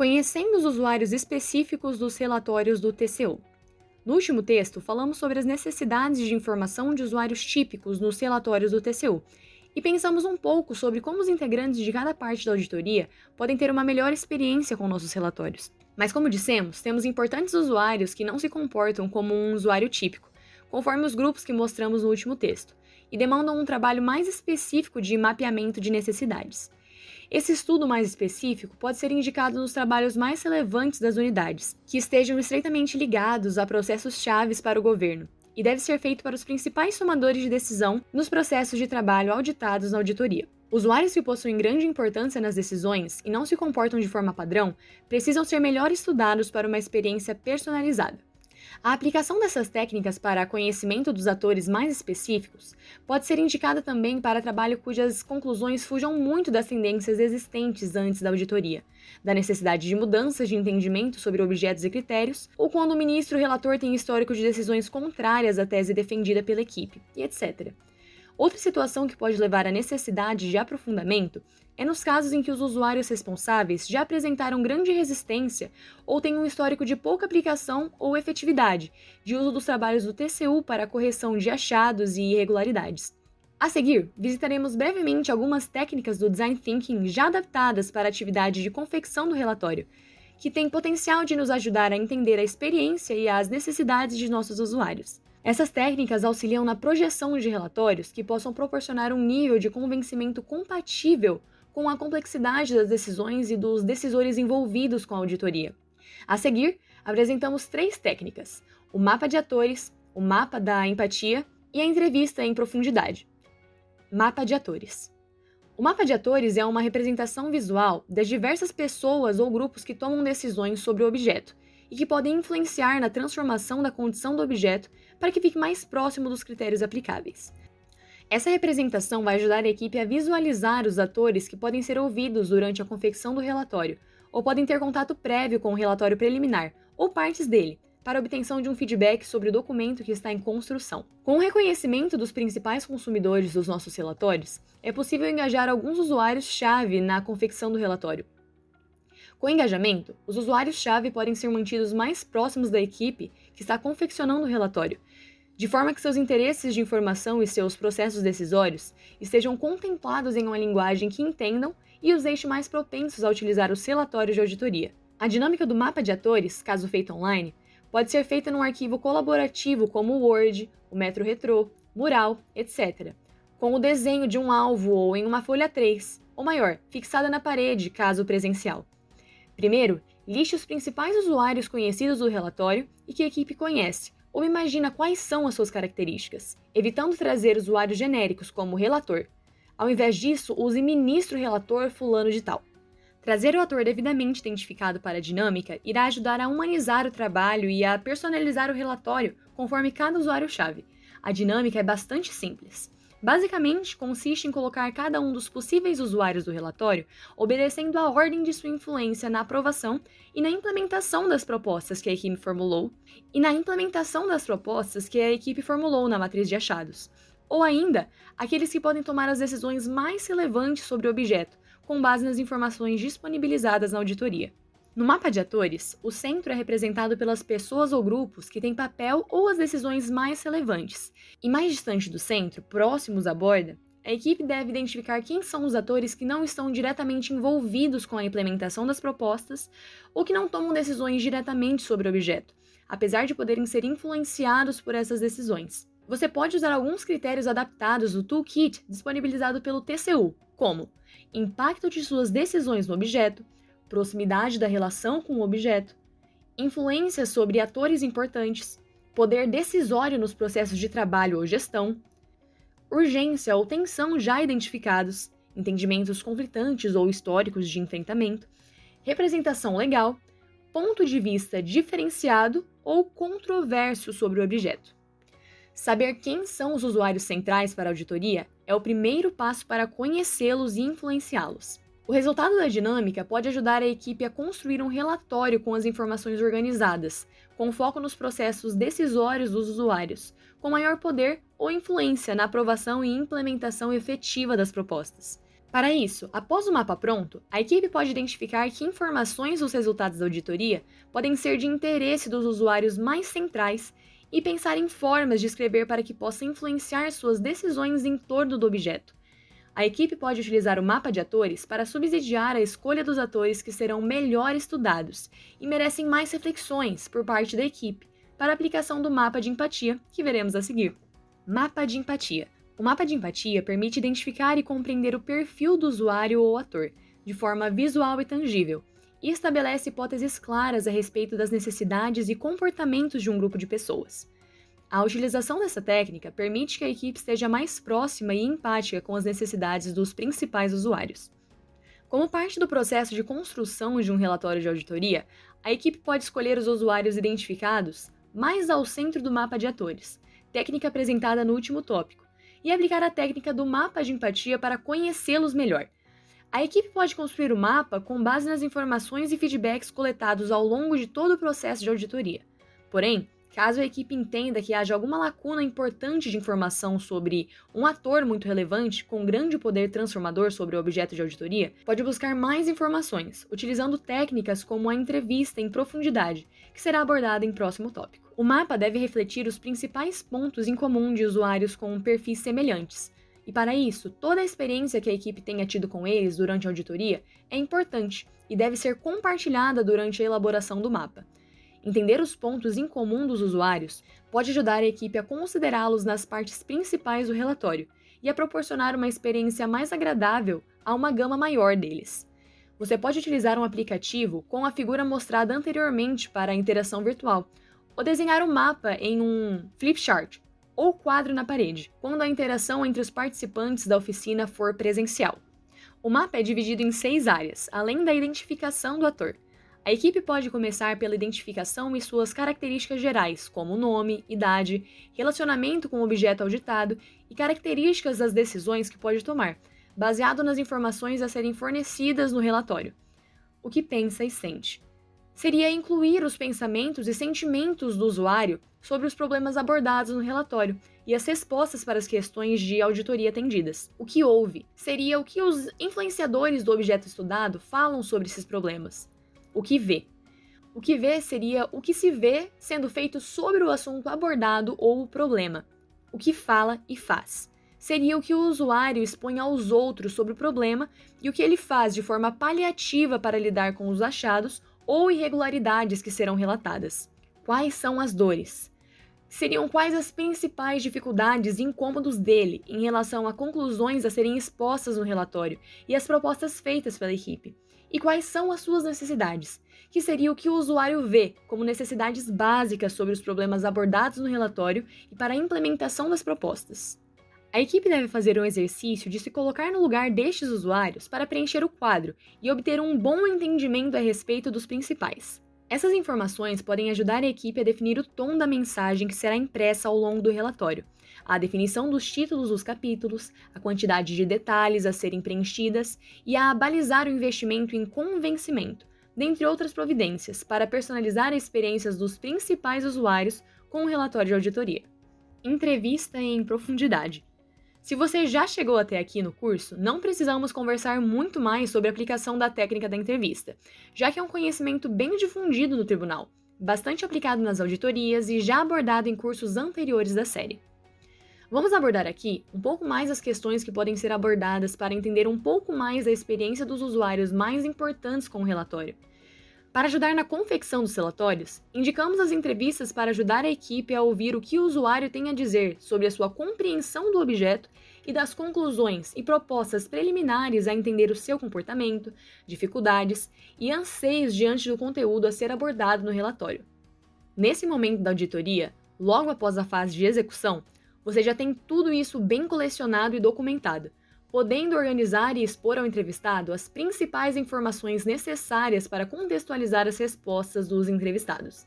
conhecendo os usuários específicos dos relatórios do TCU. No último texto, falamos sobre as necessidades de informação de usuários típicos nos relatórios do TCU e pensamos um pouco sobre como os integrantes de cada parte da auditoria podem ter uma melhor experiência com nossos relatórios. Mas como dissemos, temos importantes usuários que não se comportam como um usuário típico, conforme os grupos que mostramos no último texto, e demandam um trabalho mais específico de mapeamento de necessidades. Esse estudo mais específico pode ser indicado nos trabalhos mais relevantes das unidades, que estejam estreitamente ligados a processos chaves para o governo, e deve ser feito para os principais tomadores de decisão nos processos de trabalho auditados na auditoria. Usuários que possuem grande importância nas decisões e não se comportam de forma padrão precisam ser melhor estudados para uma experiência personalizada. A aplicação dessas técnicas para conhecimento dos atores mais específicos pode ser indicada também para trabalho cujas conclusões fujam muito das tendências existentes antes da auditoria, da necessidade de mudanças de entendimento sobre objetos e critérios, ou quando o ministro relator tem histórico de decisões contrárias à tese defendida pela equipe, e etc. Outra situação que pode levar à necessidade de aprofundamento é nos casos em que os usuários responsáveis já apresentaram grande resistência ou têm um histórico de pouca aplicação ou efetividade de uso dos trabalhos do TCU para a correção de achados e irregularidades. A seguir, visitaremos brevemente algumas técnicas do Design Thinking já adaptadas para a atividade de confecção do relatório, que tem potencial de nos ajudar a entender a experiência e as necessidades de nossos usuários. Essas técnicas auxiliam na projeção de relatórios que possam proporcionar um nível de convencimento compatível com a complexidade das decisões e dos decisores envolvidos com a auditoria. A seguir, apresentamos 3 técnicas: o mapa de atores, o mapa da empatia e a entrevista em profundidade. Mapa de atores. O mapa de atores é uma representação visual das diversas pessoas ou grupos que tomam decisões sobre o objeto e que podem influenciar na transformação da condição do objeto para que fique mais próximo dos critérios aplicáveis. Essa representação vai ajudar a equipe a visualizar os atores que podem ser ouvidos durante a confecção do relatório, ou podem ter contato prévio com o relatório preliminar, ou partes dele, para obtenção de um feedback sobre o documento que está em construção. Com o reconhecimento dos principais consumidores dos nossos relatórios, é possível engajar alguns usuários-chave na confecção do relatório. Com o engajamento, os usuários-chave podem ser mantidos mais próximos da equipe que está confeccionando o relatório, de forma que seus interesses de informação e seus processos decisórios estejam contemplados em uma linguagem que entendam e os deixe mais propensos a utilizar os relatórios de auditoria. A dinâmica do mapa de atores, caso feito online, pode ser feita num arquivo colaborativo como o Word, o Retro, Mural, etc., com o desenho de um alvo ou em uma folha 3, ou maior, fixada na parede, caso presencial. Primeiro, liste os principais usuários conhecidos do relatório e que a equipe conhece, ou imagina quais são as suas características, evitando trazer usuários genéricos como relator. Ao invés disso, use ministro relator fulano de tal. Trazer o ator devidamente identificado para a dinâmica irá ajudar a humanizar o trabalho e a personalizar o relatório conforme cada usuário-chave. A dinâmica é bastante simples. Basicamente, consiste em colocar cada um dos possíveis usuários do relatório obedecendo à ordem de sua influência na aprovação e na implementação das propostas que a equipe formulou, na matriz de achados. Ou ainda, aqueles que podem tomar as decisões mais relevantes sobre o objeto, com base nas informações disponibilizadas na auditoria. No mapa de atores, o centro é representado pelas pessoas ou grupos que têm papel ou as decisões mais relevantes. E mais distante do centro, próximos à borda, a equipe deve identificar quem são os atores que não estão diretamente envolvidos com a implementação das propostas ou que não tomam decisões diretamente sobre o objeto, apesar de poderem ser influenciados por essas decisões. Você pode usar alguns critérios adaptados do toolkit disponibilizado pelo TCU, como impacto de suas decisões no objeto, proximidade da relação com o objeto, influência sobre atores importantes, poder decisório nos processos de trabalho ou gestão, urgência ou tensão já identificados, entendimentos conflitantes ou históricos de enfrentamento, representação legal, ponto de vista diferenciado ou controverso sobre o objeto. Saber quem são os usuários centrais para a auditoria é o primeiro passo para conhecê-los e influenciá-los. O resultado da dinâmica pode ajudar a equipe a construir um relatório com as informações organizadas, com foco nos processos decisórios dos usuários, com maior poder ou influência na aprovação e implementação efetiva das propostas. Para isso, após o mapa pronto, a equipe pode identificar que informações dos resultados da auditoria podem ser de interesse dos usuários mais centrais e pensar em formas de escrever para que possa influenciar suas decisões em torno do objeto. A equipe pode utilizar o mapa de atores para subsidiar a escolha dos atores que serão melhor estudados e merecem mais reflexões por parte da equipe para a aplicação do mapa de empatia, que veremos a seguir. Mapa de empatia. O mapa de empatia permite identificar e compreender o perfil do usuário ou ator, de forma visual e tangível, e estabelece hipóteses claras a respeito das necessidades e comportamentos de um grupo de pessoas. A utilização dessa técnica permite que a equipe esteja mais próxima e empática com as necessidades dos principais usuários. Como parte do processo de construção de um relatório de auditoria, a equipe pode escolher os usuários identificados mais ao centro do mapa de atores, técnica apresentada no último tópico, e aplicar a técnica do mapa de empatia para conhecê-los melhor. A equipe pode construir o mapa com base nas informações e feedbacks coletados ao longo de todo o processo de auditoria. Porém, caso a equipe entenda que haja alguma lacuna importante de informação sobre um ator muito relevante com grande poder transformador sobre o objeto de auditoria, pode buscar mais informações, utilizando técnicas como a entrevista em profundidade, que será abordada em próximo tópico. O mapa deve refletir os principais pontos em comum de usuários com perfis semelhantes, e para isso, toda a experiência que a equipe tenha tido com eles durante a auditoria é importante e deve ser compartilhada durante a elaboração do mapa. Entender os pontos em comum dos usuários pode ajudar a equipe a considerá-los nas partes principais do relatório e a proporcionar uma experiência mais agradável a uma gama maior deles. Você pode utilizar um aplicativo com a figura mostrada anteriormente para a interação virtual, ou desenhar um mapa em um flip chart ou quadro na parede, quando a interação entre os participantes da oficina for presencial. O mapa é dividido em 6 áreas, além da identificação do ator. A equipe pode começar pela identificação e suas características gerais, como nome, idade, relacionamento com o objeto auditado e características das decisões que pode tomar, baseado nas informações a serem fornecidas no relatório. O que pensa e sente. Seria incluir os pensamentos e sentimentos do usuário sobre os problemas abordados no relatório e as respostas para as questões de auditoria atendidas. O que ouve seria o que os influenciadores do objeto estudado falam sobre esses problemas. O que vê. O que vê seria o que se vê sendo feito sobre o assunto abordado ou o problema. O que fala e faz. Seria o que o usuário expõe aos outros sobre o problema e o que ele faz de forma paliativa para lidar com os achados ou irregularidades que serão relatadas. Quais são as dores? Seriam quais as principais dificuldades e incômodos dele em relação a conclusões a serem expostas no relatório e as propostas feitas pela equipe. E quais são as suas necessidades, que seria o que o usuário vê como necessidades básicas sobre os problemas abordados no relatório e para a implementação das propostas. A equipe deve fazer um exercício de se colocar no lugar destes usuários para preencher o quadro e obter um bom entendimento a respeito dos principais. Essas informações podem ajudar a equipe a definir o tom da mensagem que será impressa ao longo do relatório, a definição dos títulos dos capítulos, a quantidade de detalhes a serem preenchidas e a balizar o investimento em convencimento, dentre outras providências, para personalizar as experiências dos principais usuários com o relatório de auditoria. Entrevista em profundidade. Se você já chegou até aqui no curso, não precisamos conversar muito mais sobre a aplicação da técnica da entrevista, já que é um conhecimento bem difundido no tribunal, bastante aplicado nas auditorias e já abordado em cursos anteriores da série. Vamos abordar aqui um pouco mais as questões que podem ser abordadas para entender um pouco mais a experiência dos usuários mais importantes com o relatório. Para ajudar na confecção dos relatórios, indicamos as entrevistas para ajudar a equipe a ouvir o que o usuário tem a dizer sobre a sua compreensão do objeto e das conclusões e propostas preliminares a entender o seu comportamento, dificuldades e anseios diante do conteúdo a ser abordado no relatório. Nesse momento da auditoria, logo após a fase de execução, você já tem tudo isso bem colecionado e documentado, podendo organizar e expor ao entrevistado as principais informações necessárias para contextualizar as respostas dos entrevistados.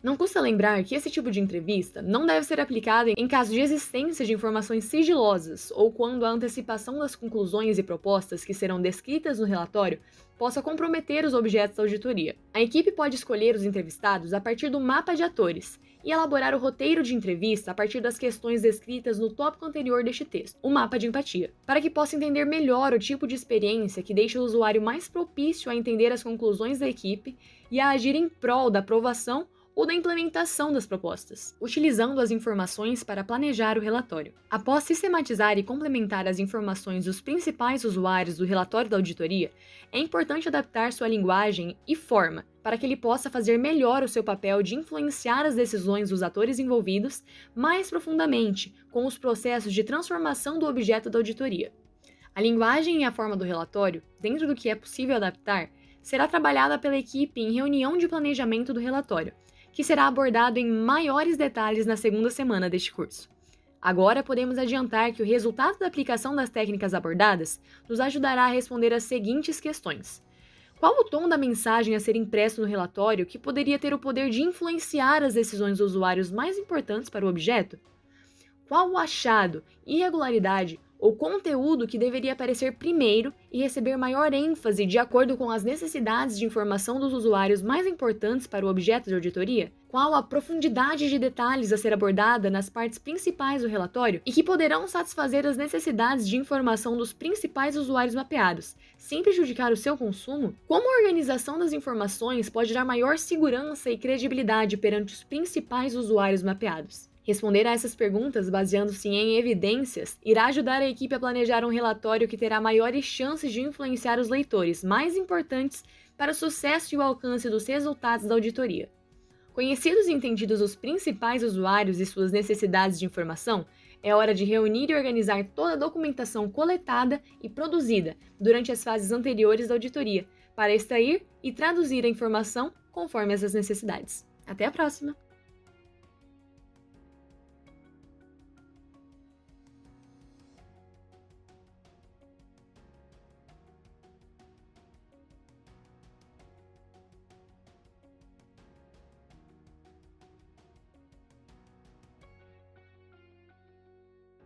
Não custa lembrar que esse tipo de entrevista não deve ser aplicada em caso de existência de informações sigilosas ou quando a antecipação das conclusões e propostas que serão descritas no relatório possa comprometer os objetos da auditoria. A equipe pode escolher os entrevistados a partir do mapa de atores e elaborar o roteiro de entrevista a partir das questões descritas no tópico anterior deste texto, o mapa de empatia, para que possa entender melhor o tipo de experiência que deixa o usuário mais propício a entender as conclusões da equipe e a agir em prol da aprovação ou da implementação das propostas, utilizando as informações para planejar o relatório. Após sistematizar e complementar as informações dos principais usuários do relatório da auditoria, é importante adaptar sua linguagem e forma para que ele possa fazer melhor o seu papel de influenciar as decisões dos atores envolvidos mais profundamente com os processos de transformação do objeto da auditoria. A linguagem e a forma do relatório, dentro do que é possível adaptar, será trabalhada pela equipe em reunião de planejamento do relatório, que será abordado em maiores detalhes na segunda semana deste curso. Agora, podemos adiantar que o resultado da aplicação das técnicas abordadas nos ajudará a responder as seguintes questões. Qual o tom da mensagem a ser impresso no relatório que poderia ter o poder de influenciar as decisões dos usuários mais importantes para o objeto? Qual o achado, irregularidade ou conteúdo que deveria aparecer primeiro e receber maior ênfase de acordo com as necessidades de informação dos usuários mais importantes para o objeto de auditoria? Qual a profundidade de detalhes a ser abordada nas partes principais do relatório e que poderão satisfazer as necessidades de informação dos principais usuários mapeados, sem prejudicar o seu consumo? Como a organização das informações pode dar maior segurança e credibilidade perante os principais usuários mapeados? Responder a essas perguntas, baseando-se em evidências, irá ajudar a equipe a planejar um relatório que terá maiores chances de influenciar os leitores mais importantes para o sucesso e o alcance dos resultados da auditoria. Conhecidos e entendidos os principais usuários e suas necessidades de informação, é hora de reunir e organizar toda a documentação coletada e produzida durante as fases anteriores da auditoria, para extrair e traduzir a informação conforme essas necessidades. Até a próxima!